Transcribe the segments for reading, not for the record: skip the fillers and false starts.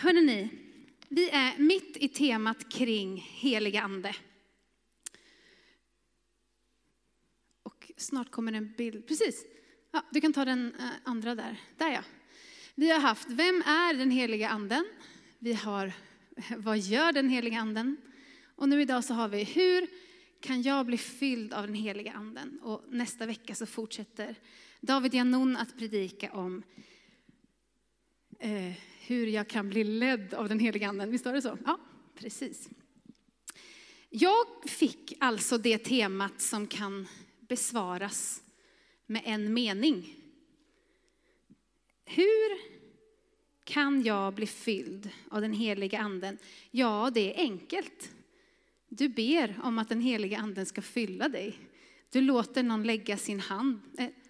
Hörrni ni, vi är mitt i temat kring heliga ande. Och snart kommer en bild, precis. Ja, du kan ta den andra där ja. Vi har haft, vem är den heliga anden? Vi har, vad gör den heliga anden? Och nu idag så har vi, hur kan jag bli fylld av den heliga anden? Och nästa vecka så fortsätter David Janon att predika om hur jag kan bli ledd av den heliga anden. Visst var det så? Ja, precis. Jag fick alltså det temat som kan besvaras med en mening. Hur kan jag bli fylld av den heliga anden? Ja, det är enkelt. Du ber om att den heliga anden ska fylla dig. Du låter någon lägga sin hand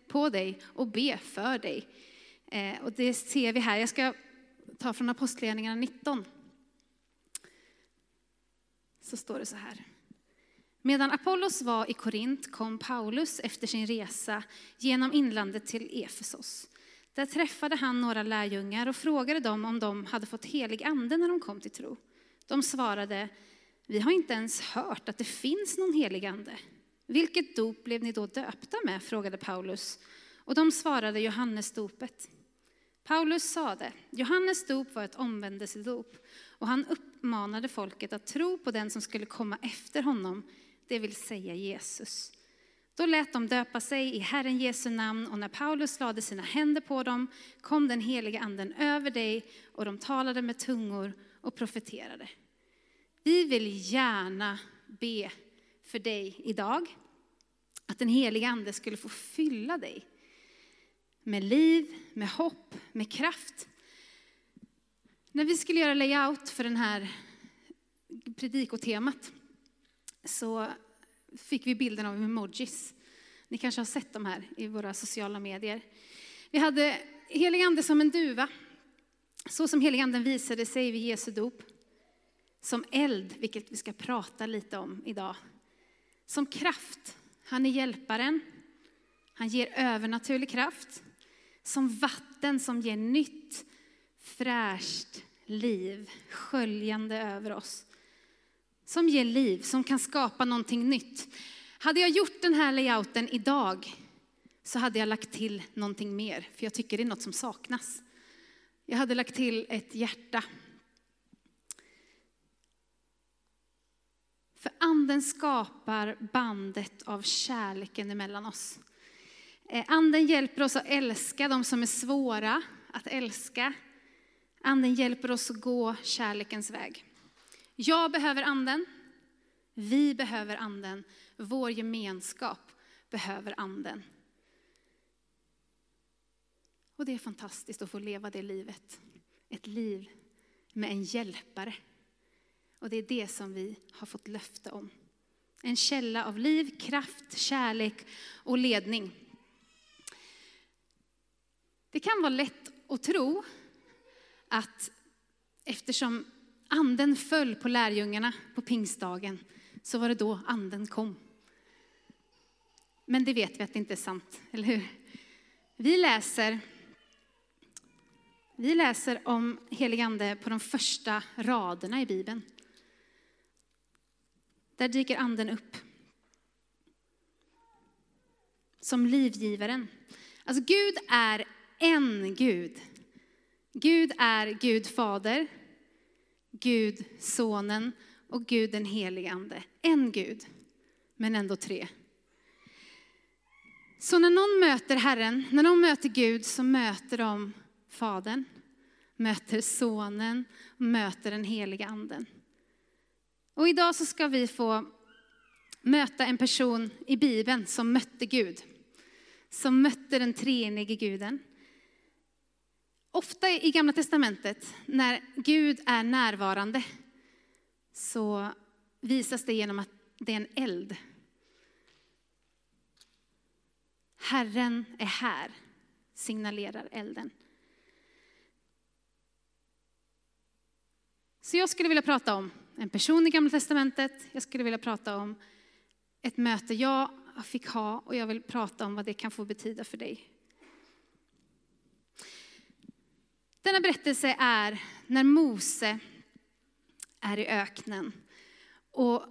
på dig och be för dig. Och det ser vi här. Jag ska ta från Apostlagärningarna 19. Så står det så här. Medan Apollos var i Korint kom Paulus efter sin resa genom inlandet till Efesos. Där träffade han några lärjungar och frågade dem om de hade fått helig ande när de kom till tro. De svarade, vi har inte ens hört att det finns någon helig ande. Vilket dop blev ni då döpta med? Frågade Paulus. Och de svarade Johannes dopet. Paulus sade, Johannes dop var ett omvändelsedop och han uppmanade folket att tro på den som skulle komma efter honom, det vill säga Jesus. Då lät de döpa sig i Herren Jesu namn och när Paulus lade sina händer på dem kom den heliga anden över dig och de talade med tungor och profeterade. Vi vill gärna be för dig idag att den heliga ande skulle få fylla dig. Med liv, med hopp, med kraft. När vi skulle göra layout för den här predikotemat så fick vi bilden av emojis. Ni kanske har sett dem här i våra sociala medier. Vi hade helig ande som en duva. Så som helig anden visade sig vid Jesu dop. Som eld, vilket vi ska prata lite om idag. Som kraft, han är hjälparen. Han ger övernaturlig kraft. Som vatten som ger nytt, fräscht liv, sköljande över oss. Som ger liv, som kan skapa någonting nytt. Hade jag gjort den här layouten idag så hade jag lagt till någonting mer. För jag tycker det är något som saknas. Jag hade lagt till ett hjärta. För anden skapar bandet av kärleken emellan oss. Anden hjälper oss att älska de som är svåra att älska. Anden hjälper oss att gå kärlekens väg. Jag behöver anden. Vi behöver anden. Vår gemenskap behöver anden. Och det är fantastiskt att få leva det livet. Ett liv med en hjälpare. Och det är det som vi har fått löfte om. En källa av liv, kraft, kärlek och ledning. Det kan vara lätt att tro att eftersom anden föll på lärjungarna på pingstdagen så var det då anden kom. Men det vet vi att det inte är sant, eller hur? Vi läser om helig ande på de första raderna i Bibeln. Där dyker anden upp. Som livgivaren. Alltså Gud är en Gud. Gud är Gud Fader, Gud Sonen och Gud den helige Ande. En Gud, men ändå tre. Så när någon möter Herren, när de möter Gud så möter de Fadern, möter Sonen, möter den helige Anden. Och idag så ska vi få möta en person i Bibeln som mötte Gud. Som mötte den treenige guden. Ofta i Gamla testamentet när Gud är närvarande så visas det genom att det är en eld. Herren är här, signalerar elden. Så jag skulle vilja prata om en person i Gamla testamentet. Jag skulle vilja prata om ett möte jag fick ha och jag vill prata om vad det kan få betyda för dig. Denna berättelse är när Mose är i öknen och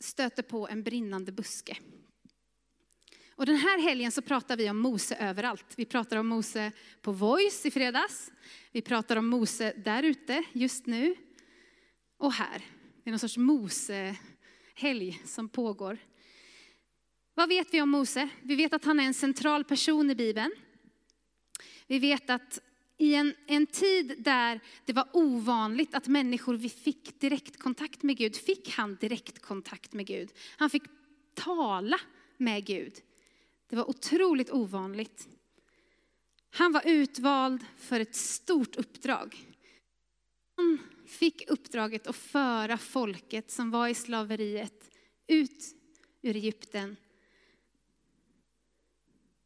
stöter på en brinnande buske. Och den här helgen så pratar vi om Mose överallt. Vi pratar om Mose på Voice i fredags. Vi pratar om Mose där ute just nu. Och här. Det är någon sorts Mose-helg som pågår. Vad vet vi om Mose? Vi vet att han är en central person i Bibeln. Vi vet att i en tid där det var ovanligt att människor fick direktkontakt med Gud, fick han direktkontakt med Gud. Han fick tala med Gud. Det var otroligt ovanligt. Han var utvald för ett stort uppdrag. Han fick uppdraget att föra folket som var i slaveriet ut ur Egypten.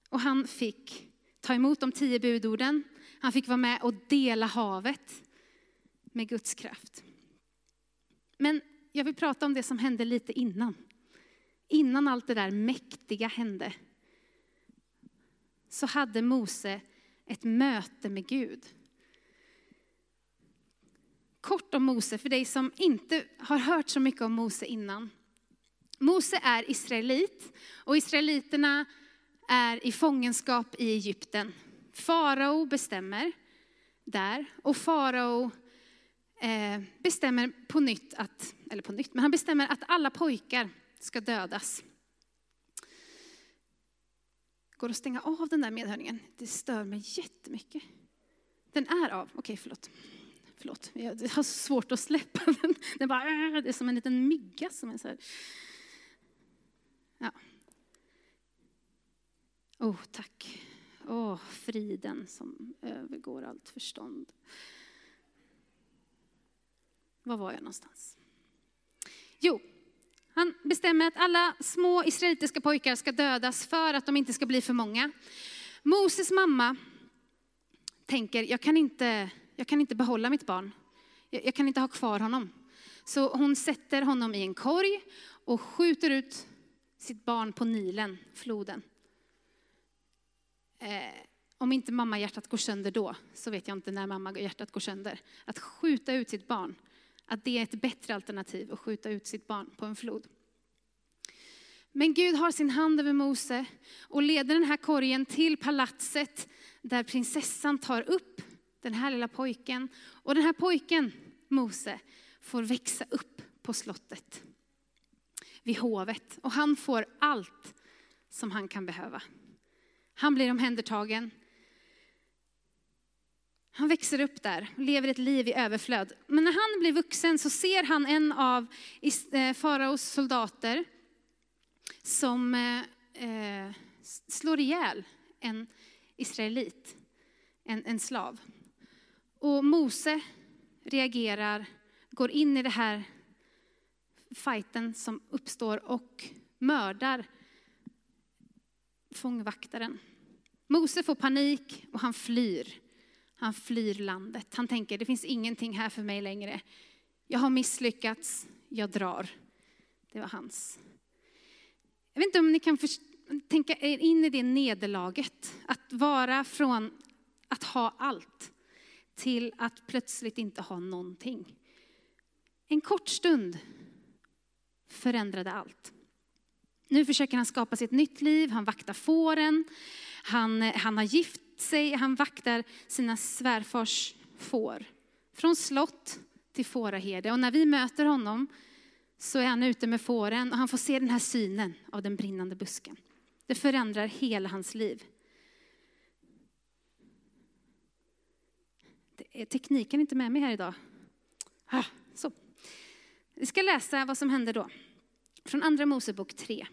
Och han fick ta emot de 10 budorden. Han fick vara med och dela havet med Guds kraft. Men jag vill prata om det som hände lite innan. Innan allt det där mäktiga hände så hade Mose ett möte med Gud. Kort om Mose för dig som inte har hört så mycket om Mose innan. Mose är israelit och israeliterna är i fångenskap i Egypten. Farao bestämmer där och farao bestämmer på nytt att, eller på nytt, men han bestämmer att alla pojkar ska dödas. Går att stänga av den där medhörningen? Det stör mig jättemycket. Den är av. Okej, förlåt. Jag har svårt att släppa den. Det är som en liten mygga som är så här. Ja. Oh, tack. Åh, friden som övergår allt förstånd. Vad var jag någonstans? Jo, han bestämmer att alla små israelitiska pojkar ska dödas för att de inte ska bli för många. Moses mamma tänker, jag kan inte behålla mitt barn. Jag kan inte ha kvar honom. Så hon sätter honom i en korg och skjuter ut sitt barn på Nilen, floden. Om inte mamma hjärtat går sönder då, så vet jag inte när mamma hjärtat går sönder. Att skjuta ut sitt barn. Att det är ett bättre alternativ att skjuta ut sitt barn på en flod. Men Gud har sin hand över Mose och leder den här korgen till palatset där prinsessan tar upp den här lilla pojken. Och den här pojken, Mose, får växa upp på slottet vid hovet. Och han får allt som han kan behöva. Han blir omhändertagen. Han växer upp där och lever ett liv i överflöd. Men när han blir vuxen så ser han en av faraos soldater som slår ihjäl en israelit, en slav. Och Mose reagerar, går in i det här fighten som uppstår och mördar fångvaktaren. Mose får panik och han flyr. Han flyr landet. Han tänker, det finns ingenting här för mig längre. Jag har misslyckats. Jag drar. Det var hans. Jag vet inte om ni kan tänka er in i det nederlaget. Att vara från att ha allt till att plötsligt inte ha någonting. En kort stund förändrade allt. Nu försöker han skapa sitt nytt liv. Han vaktar fåren. Han har gift sig. Han vaktar sina svärfars får. Från slott till fåraherde. Och när vi möter honom så är han ute med fåren. Och han får se den här synen av den brinnande busken. Det förändrar hela hans liv. Tekniken är inte med mig här idag. Så. Vi ska läsa vad som händer då. Från andra Mosebok 3.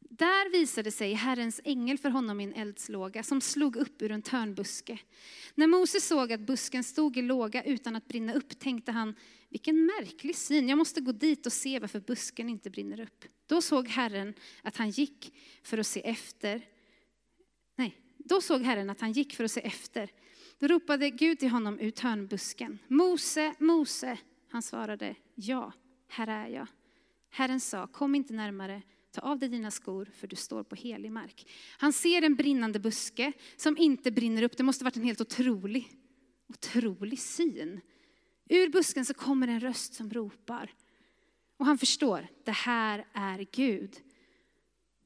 Där visade sig Herrens ängel för honom i en eldslåga som slog upp ur en törnbuske. När Mose såg att busken stod i låga utan att brinna upp tänkte han, vilken märklig syn, jag måste gå dit och se varför busken inte brinner upp. Då såg Herren att han gick för att se efter. Då ropade Gud till honom ur törnbusken. Mose, Mose, han svarade, ja, här är jag. Herren sa, kom inte närmare. Ta av dig dina skor för du står på helig mark. Han ser en brinnande buske som inte brinner upp. Det måste varit en helt otrolig otrolig syn. Ur busken så kommer en röst som ropar. Och han förstår, det här är Gud.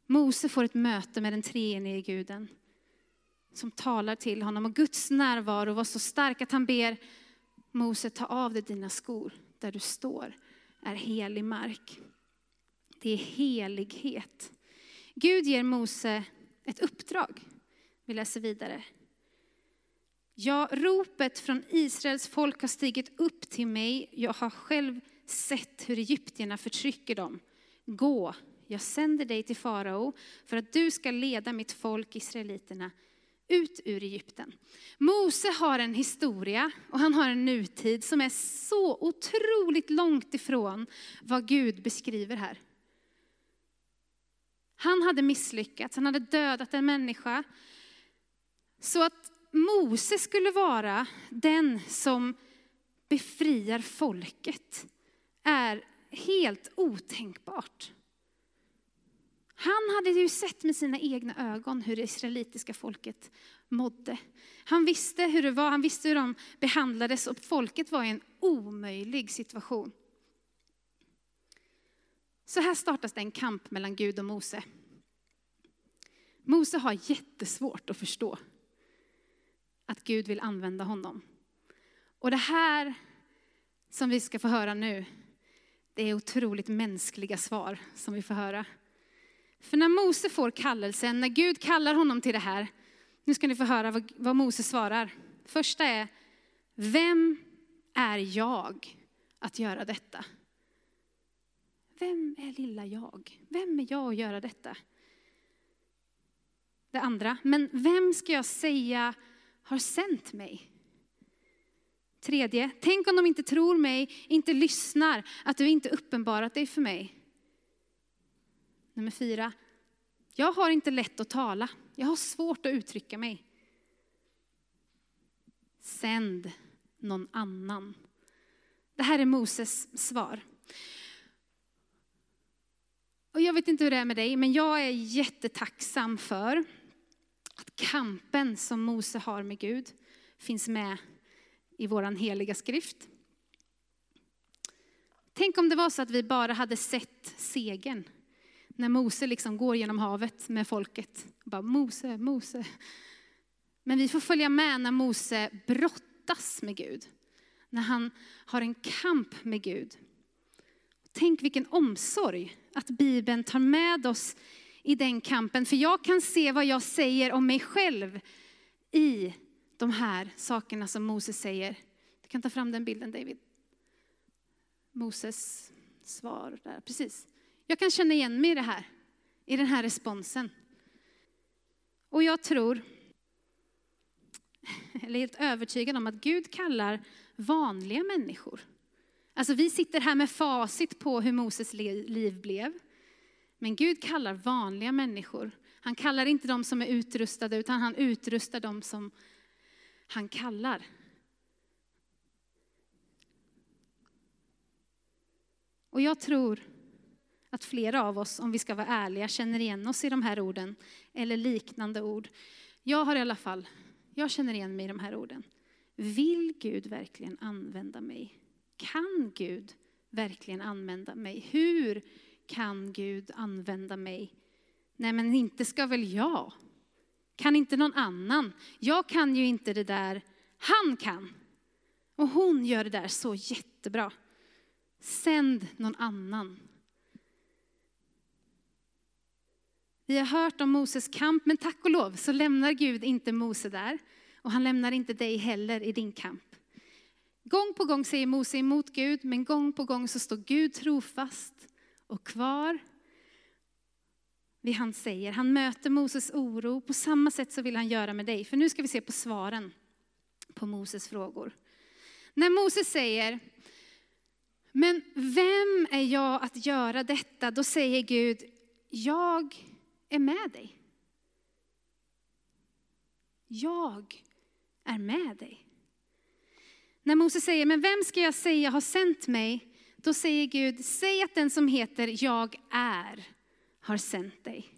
Mose får ett möte med den treenige guden som talar till honom. Och Guds närvaro var så stark att han ber Mose ta av dig dina skor. Där du står är helig mark. Det är helighet. Gud ger Mose ett uppdrag. Vi läser vidare. Ja, ropet från Israels folk har stigit upp till mig. Jag har själv sett hur egyptierna förtrycker dem. Gå, jag sänder dig till farao för att du ska leda mitt folk, israeliterna, ut ur Egypten. Mose har en historia och han har en nutid som är så otroligt långt ifrån vad Gud beskriver här. Han hade misslyckats, han hade dödat en människa. Så att Mose skulle vara den som befriar folket är helt otänkbart. Han hade ju sett med sina egna ögon hur det israelitiska folket mådde. Han visste hur det var, han visste hur de behandlades och folket var i en omöjlig situation. Så här startas det en kamp mellan Gud och Mose. Mose har jättesvårt att förstå att Gud vill använda honom. Och det här som vi ska få höra nu, det är otroligt mänskliga svar som vi får höra. För när Mose får kallelsen, när Gud kallar honom till det här, nu ska ni få höra vad Mose svarar. Första är, vem är jag att göra detta? Vem är lilla jag? Vem är jag att göra detta? Det andra, men vem ska jag säga har sänt mig? Tredje, tänk om de inte tror mig, inte lyssnar, att du inte uppenbarat dig för mig. Nummer 4, jag har inte lätt att tala. Jag har svårt att uttrycka mig. Sänd någon annan. Det här är Moses svar. Och jag vet inte hur det är med dig, men jag är jättetacksam för att kampen som Mose har med Gud finns med i våran heliga skrift. Tänk om det var så att vi bara hade sett segern. När Mose liksom går genom havet med folket. Bara Mose, Mose. Men vi får följa med när Mose brottas med Gud. När han har en kamp med Gud. Tänk vilken omsorg att Bibeln tar med oss i den kampen. För jag kan se vad jag säger om mig själv i de här sakerna som Mose säger. Du kan ta fram den bilden, David. Moses svar där, precis. Jag kan känna igen mig i det här, i den här responsen. Och jag tror, eller är helt övertygad om att Gud kallar vanliga människor. Alltså vi sitter här med facit på hur Moses liv blev. Men Gud kallar vanliga människor. Han kallar inte de som är utrustade utan han utrustar de som han kallar. Och jag tror att flera av oss, om vi ska vara ärliga, känner igen oss i de här orden. Eller liknande ord. Jag har i alla fall, jag känner igen mig i de här orden. Vill Gud verkligen använda mig? Kan Gud verkligen använda mig? Hur kan Gud använda mig? Nej, men inte ska väl jag. Kan inte någon annan? Jag kan ju inte det där. Han kan. Och hon gör det där så jättebra. Sänd någon annan. Vi har hört om Moses kamp, men tack och lov så lämnar Gud inte Mose där. Och han lämnar inte dig heller i din kamp. Gång på gång säger Mose emot Gud, men gång på gång så står Gud trofast och kvar vid han säger. Han möter Moses oro, på samma sätt så vill han göra med dig. För nu ska vi se på svaren på Moses frågor. När Moses säger, men vem är jag att göra detta? Då säger Gud, jag är med dig. Jag är med dig. När Mose säger, men vem ska jag säga har sänt mig? Då säger Gud, säg att den som heter jag är har sänt dig.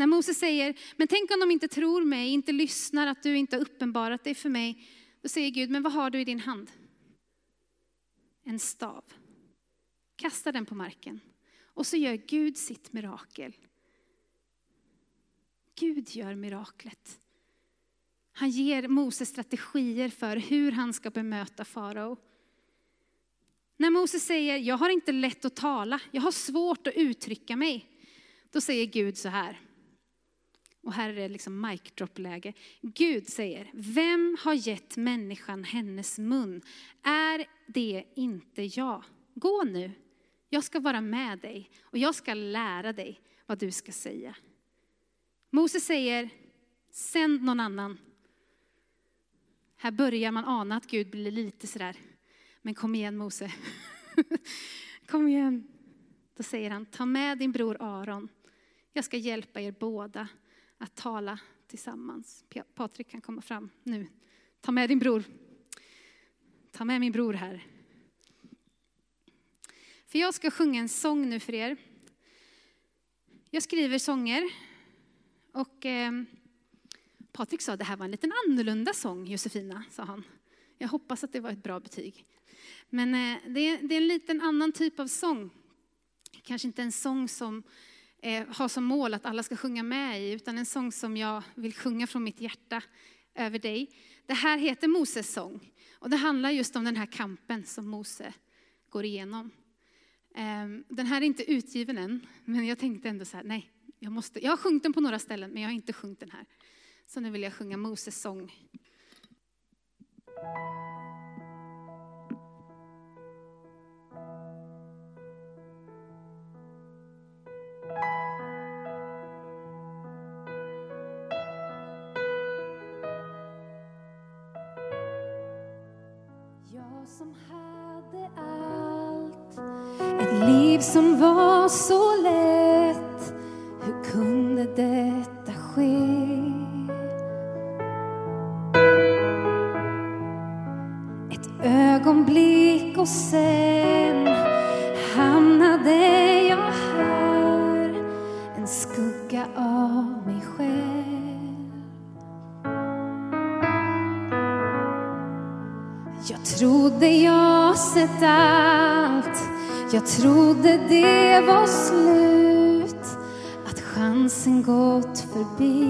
När Mose säger, men tänk om de inte tror mig, inte lyssnar, att du inte har uppenbarat dig för mig. Då säger Gud, men vad har du i din hand? En stav. Kasta den på marken. Och så gör Gud sitt mirakel. Gud gör miraklet. Han ger Mose strategier för hur han ska bemöta farao. När Mose säger, jag har inte lätt att tala, jag har svårt att uttrycka mig. Då säger Gud så här. Och här är det liksom mic drop läge. Gud säger, vem har gett människan hennes mun? Är det inte jag? Gå nu, jag ska vara med dig och jag ska lära dig vad du ska säga. Mose säger, sänd någon annan. Här börjar man ana att Gud blir lite sådär. Men kom igen Mose. Kom igen. Då säger han, ta med din bror Aron. Jag ska hjälpa er båda att tala tillsammans. Patrik kan komma fram nu. Ta med din bror. Ta med min bror här. För jag ska sjunga en sång nu för er. Jag skriver sånger. Och Patrik sa, det här var en liten annorlunda sång, Josefina, sa han. Jag hoppas att det var ett bra betyg. Men det är en liten annan typ av sång. Kanske inte en sång som har som mål att alla ska sjunga med i, utan en sång som jag vill sjunga från mitt hjärta över dig. Det här heter Moses sång. Och det handlar just om den här kampen som Mose går igenom. Den här är inte utgiven än, men jag tänkte ändå så här, nej. Jag har sjungit den på några ställen, men jag har inte sjungit den här. Så nu vill jag sjunga Moses sång. Jag som hade allt, ett liv som var så lätt. Hur kunde detta ske? Ett ögonblick och sen hamnade jag här, en skugga av mig själv. Jag trodde jag sett allt, jag trodde det var slut, att chansen gått förbi.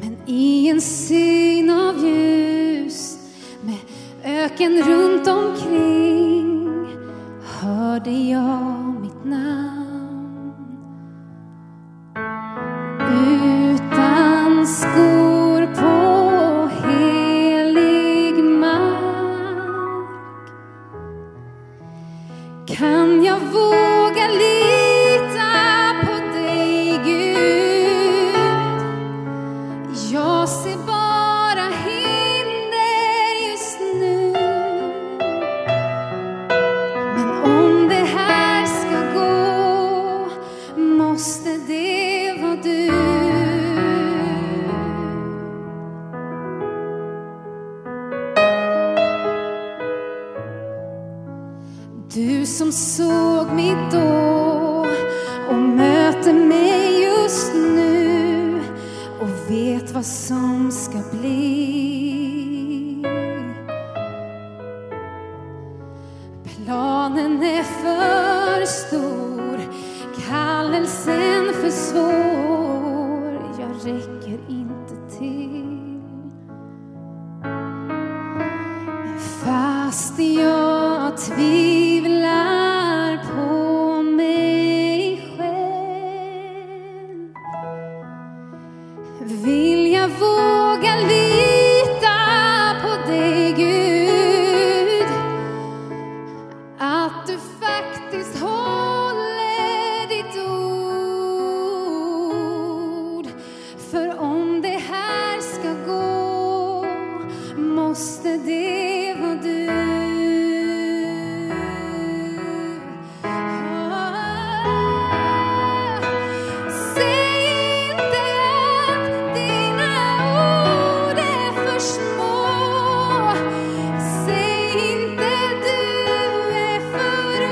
Men i en syn av ljus, med öken runt omkring, hörde jag mitt namn. Utan skor på helig mark, kan jag våga lita på dig, Gud? Jag ser bara hinder just nu. Men om det här ska gå, måste det vara du. Du som såg mig då och möter mig just nu och vet vad som ska bli. Planen är för stor, kallelsen för svår, jag räcker inte till. Fast jag tvivlar på mig själv, vill jag våga lita på dig, Gud, att du faktiskt håller ditt ord. För om det här ska gå, måste det vara du. Säg inte att dina ord är för små. Säg inte du är för ung.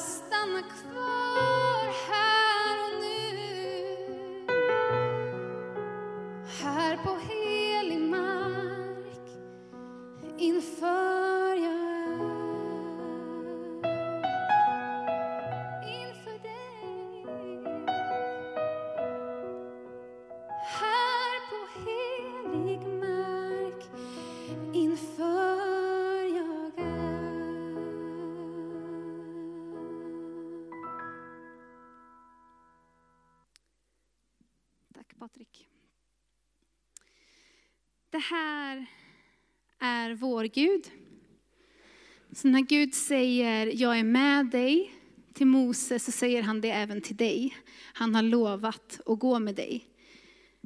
bara stanna kvar här och nu, här på helig mark inför Patrik. Det här är vår Gud. Så när Gud säger jag är med dig till Mose, så säger han det även till dig. Han har lovat att gå med dig.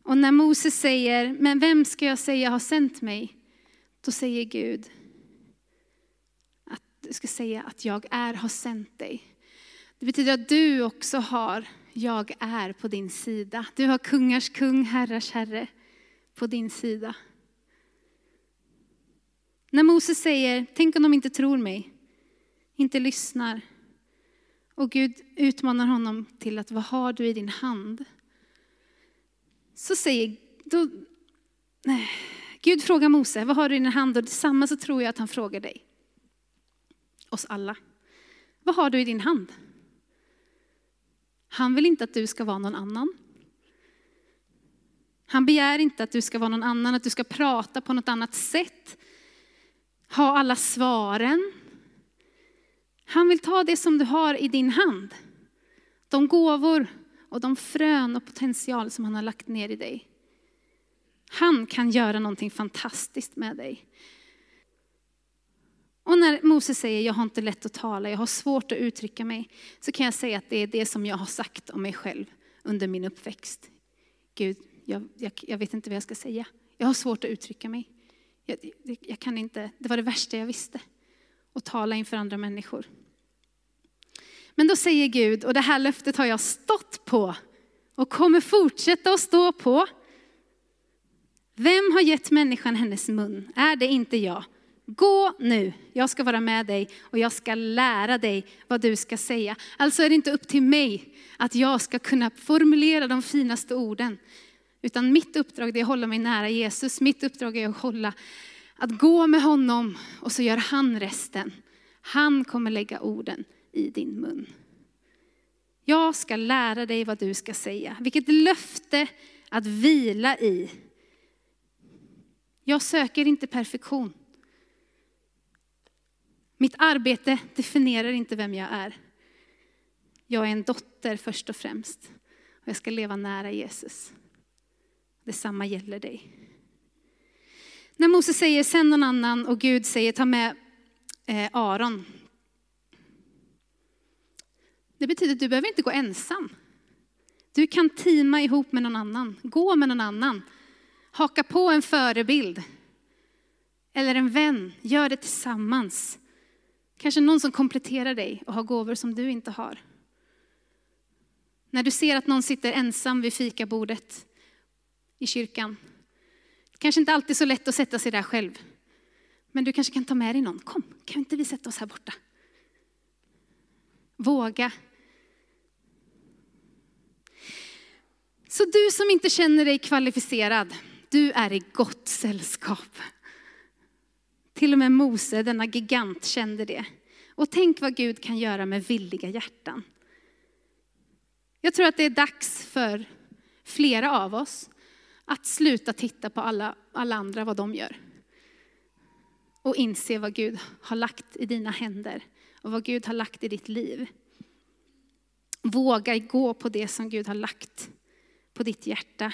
Och när Mose säger men vem ska jag säga har sänt mig, då säger Gud att du ska säga att jag är har sänt dig. Det betyder att du också har jag är på din sida. Du har kungars kung, herrars herre på din sida. När Mose säger, tänk om de inte tror mig, inte lyssnar. Och Gud utmanar honom till att, vad har du i din hand? Så säger, då, nej. Gud frågar Mose, vad har du i din hand? Och detsamma så tror jag att han frågar dig. Oss alla. Vad har du i din hand? Han vill inte att du ska vara någon annan. Han begär inte att du ska vara någon annan, att du ska prata på något annat sätt. Ha alla svaren. Han vill ta det som du har i din hand. De gåvor och de frön och potential som han har lagt ner i dig. Han kan göra någonting fantastiskt med dig. Och när Mose säger jag har inte lätt att tala, jag har svårt att uttrycka mig, så kan jag säga att det är det som jag har sagt om mig själv under min uppväxt. Gud, jag vet inte vad jag ska säga. Jag har svårt att uttrycka mig. Jag kan inte, det var det värsta jag visste. Att tala inför andra människor. Men då säger Gud, och det här löftet har jag stått på och kommer fortsätta att stå på. Vem har gett människan hennes mun? Är det inte jag? Gå nu, jag ska vara med dig och jag ska lära dig vad du ska säga. Alltså är det inte upp till mig att jag ska kunna formulera de finaste orden. Utan mitt uppdrag är att hålla mig nära Jesus. Mitt uppdrag är att gå med honom och så gör han resten. Han kommer lägga orden i din mun. Jag ska lära dig vad du ska säga. Vilket löfte att vila i. Jag söker inte perfektion. Mitt arbete definierar inte vem jag är. Jag är en dotter först och främst. Och jag ska leva nära Jesus. Detsamma gäller dig. När Mose säger sen någon annan och Gud säger ta med Aron. Det betyder att du behöver inte gå ensam. Du kan teama ihop med någon annan. Gå med någon annan. Haka på en förebild. Eller en vän. Gör det tillsammans. Kanske någon som kompletterar dig och har gåvor som du inte har. När du ser att någon sitter ensam vid fikabordet i kyrkan. Det kanske inte alltid är så lätt att sätta sig där själv. Men du kanske kan ta med dig någon. Kom, kan inte vi sätta oss här borta? Våga. Så du som inte känner dig kvalificerad, du är i gott sällskap. Till och med Mose, denna gigant, kände det. Och tänk vad Gud kan göra med villiga hjärtan. Jag tror att det är dags för flera av oss att sluta titta på alla andra vad de gör. Och inse vad Gud har lagt i dina händer och vad Gud har lagt i ditt liv. Våga gå på det som Gud har lagt på ditt hjärta.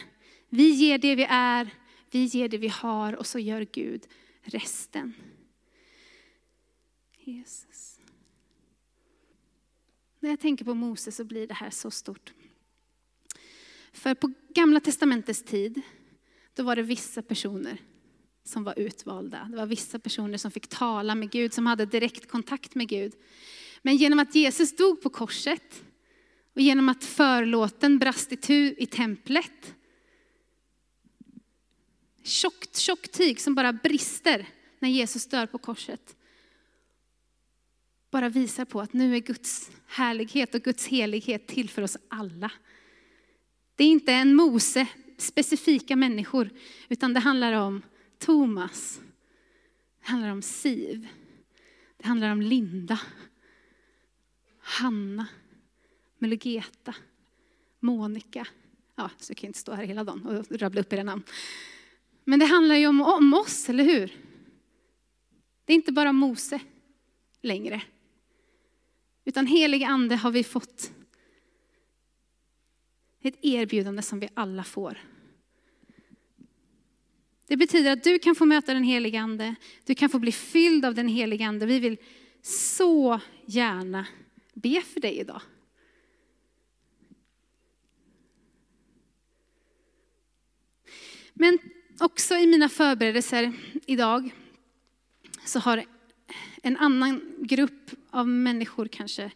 Vi ger det vi är, vi ger det vi har och så gör Gud resten. Jesus. När jag tänker på Mose så blir det här så stort. För på Gamla testamentets tid, då var det vissa personer som var utvalda. Det var vissa personer som fick tala med Gud, som hade direkt kontakt med Gud. Men genom att Jesus dog på korset och genom att förlåten brast itu i templet, tjockt tyg som bara brister när Jesus dör på korset. bara visar på att nu är Guds härlighet och Guds helighet till för oss alla. Det är inte en Mose, specifika människor, utan det handlar om Thomas. Det handlar om Siv. Det handlar om Linda, Hanna, Melugeta, Monica. Ja, så jag kan inte stå här hela dagen och rabbla upp era namn. Men det handlar ju om oss, eller hur? Det är inte bara Mose längre. Utan helig ande har vi fått. Ett erbjudande som vi alla får. Det betyder att du kan få möta den helige ande. Du kan få bli fylld av den helige ande. Vi vill så gärna be för dig idag. Men också i mina förberedelser idag så har en annan grupp av människor kanske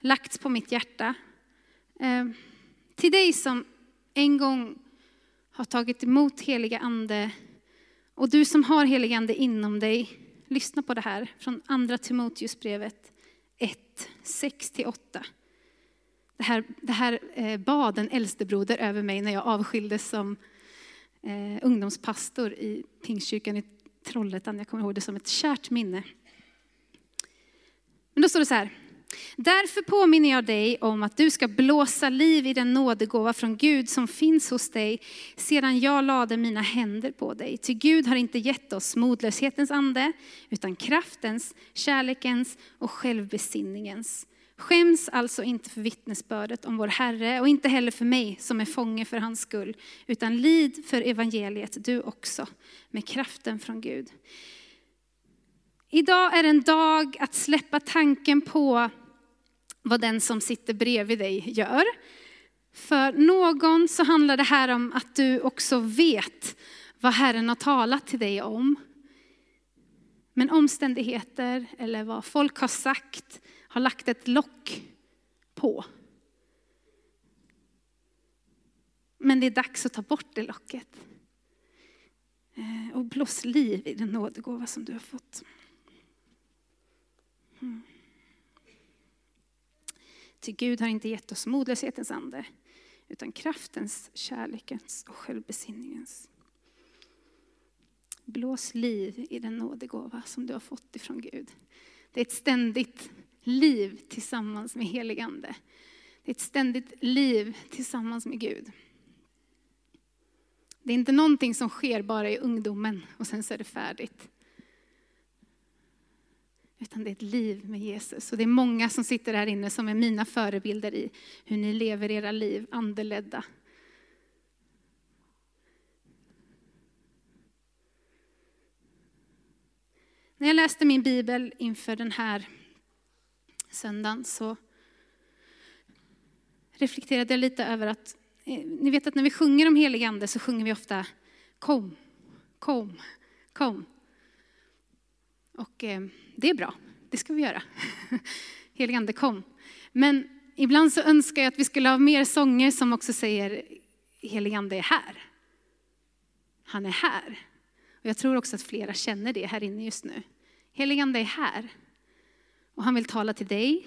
lagts på mitt hjärta. Till dig som en gång har tagit emot heliga ande och du som har heliga ande inom dig, lyssna på det här från andra Timoteusbrevet 1, 6-8. Det här bad en äldstebroder över mig när jag avskildes som ungdomspastor i Pingstkyrkan i Trollhättan. Jag kommer ihåg det som ett kärt minne. Men då står det så här. Därför påminner jag dig om att du ska blåsa liv i den nådegåva från Gud som finns hos dig sedan jag lade mina händer på dig. Ty Gud har inte gett oss modlöshetens ande utan kraftens, kärlekens och självbesinningens. Skäms alltså inte för vittnesbördet om vår Herre och inte heller för mig som är fånge för hans skull utan lid för evangeliet du också med kraften från Gud. Idag är en dag att släppa tanken på vad den som sitter bredvid dig gör. För någon så handlar det här om att du också vet vad Herren har talat till dig om. Men omständigheter eller vad folk har sagt har lagt ett lock på. Men det är dags att ta bort det locket. Och blås liv i den nådegåva som du har fått. Till Gud har inte gett oss modlöshetens ande utan kraftens, kärlekens och självbesinningens. Blås liv i den nådegåva som du har fått ifrån Gud. Det är ett ständigt liv tillsammans med helig ande. Det är ett ständigt liv tillsammans med Gud. Det är inte någonting som sker bara i ungdomen och sen så är det färdigt. Utan det är ett liv med Jesus. Och det är många som sitter här inne som är mina förebilder i hur ni lever era liv, andeledda. När jag läste min bibel inför den här söndagen så reflekterade jag lite över att ni vet att när vi sjunger om helig ande så sjunger vi ofta kom, kom, kom. Och det är bra, det ska vi göra. Helig ande kom. Men ibland så önskar jag att vi skulle ha mer sånger som också säger helig ande är här. Han är här. Och jag tror också att flera känner det här inne just nu. Helig ande är här. Och han vill tala till dig.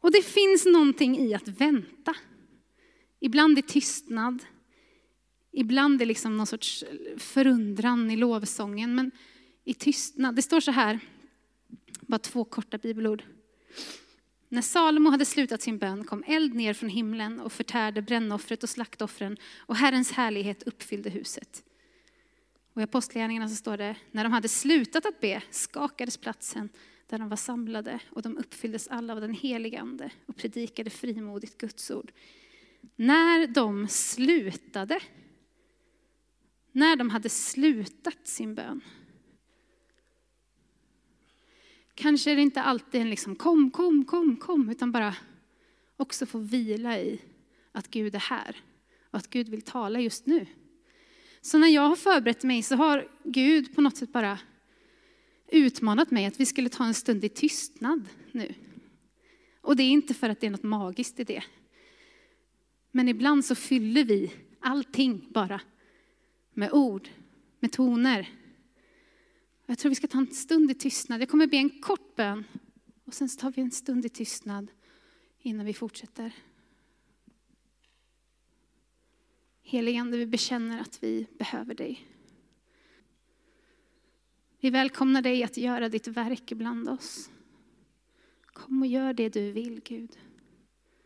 Och det finns någonting i att vänta. Ibland är tystnad. Ibland är liksom någon sorts förundran i lovsången. Men i tystnad. Det står så här. Bara 2 korta bibelord. När Salomo hade slutat sin bön kom eld ner från himlen och förtärde brännoffret och slaktoffren. Och Herrens härlighet uppfyllde huset. Och i apostlagärningarna så står det. När de hade slutat att be skakades platsen där de var samlade. Och de uppfylldes alla av den helige ande och predikade frimodigt Guds ord. När de slutade. När de hade slutat sin bön. Kanske är det inte alltid en liksom kom. Utan bara också få vila i att Gud är här. Och att Gud vill tala just nu. Så när jag har förberett mig så har Gud på något sätt bara utmanat mig. Att vi skulle ta en stund i tystnad nu. Och det är inte för att det är något magiskt i det. Men ibland så fyller vi allting bara. Med ord, med toner. Jag tror vi ska ta en stund i tystnad. Jag kommer be en kort bön. Och sen tar vi en stund i tystnad innan vi fortsätter. Helige Ande, vi bekänner att vi behöver dig. Vi välkomnar dig att göra ditt verk bland oss. Kom och gör det du vill, Gud.